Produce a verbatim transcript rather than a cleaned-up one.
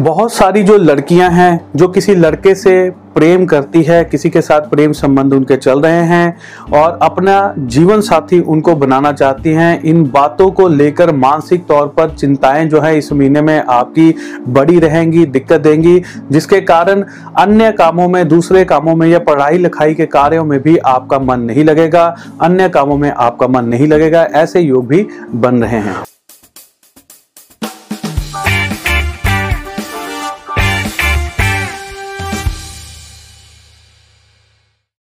बहुत सारी जो लड़कियां हैं जो किसी लड़के से प्रेम करती है, किसी के साथ प्रेम संबंध उनके चल रहे हैं और अपना जीवन साथी उनको बनाना चाहती हैं, इन बातों को लेकर मानसिक तौर पर चिंताएं जो है इस महीने में आपकी बड़ी रहेंगी, दिक्कत देंगी, जिसके कारण अन्य कामों में, दूसरे कामों में या पढ़ाई लिखाई के कार्यों में भी आपका मन नहीं लगेगा, अन्य कामों में आपका मन नहीं लगेगा, ऐसे योग भी बन रहे हैं।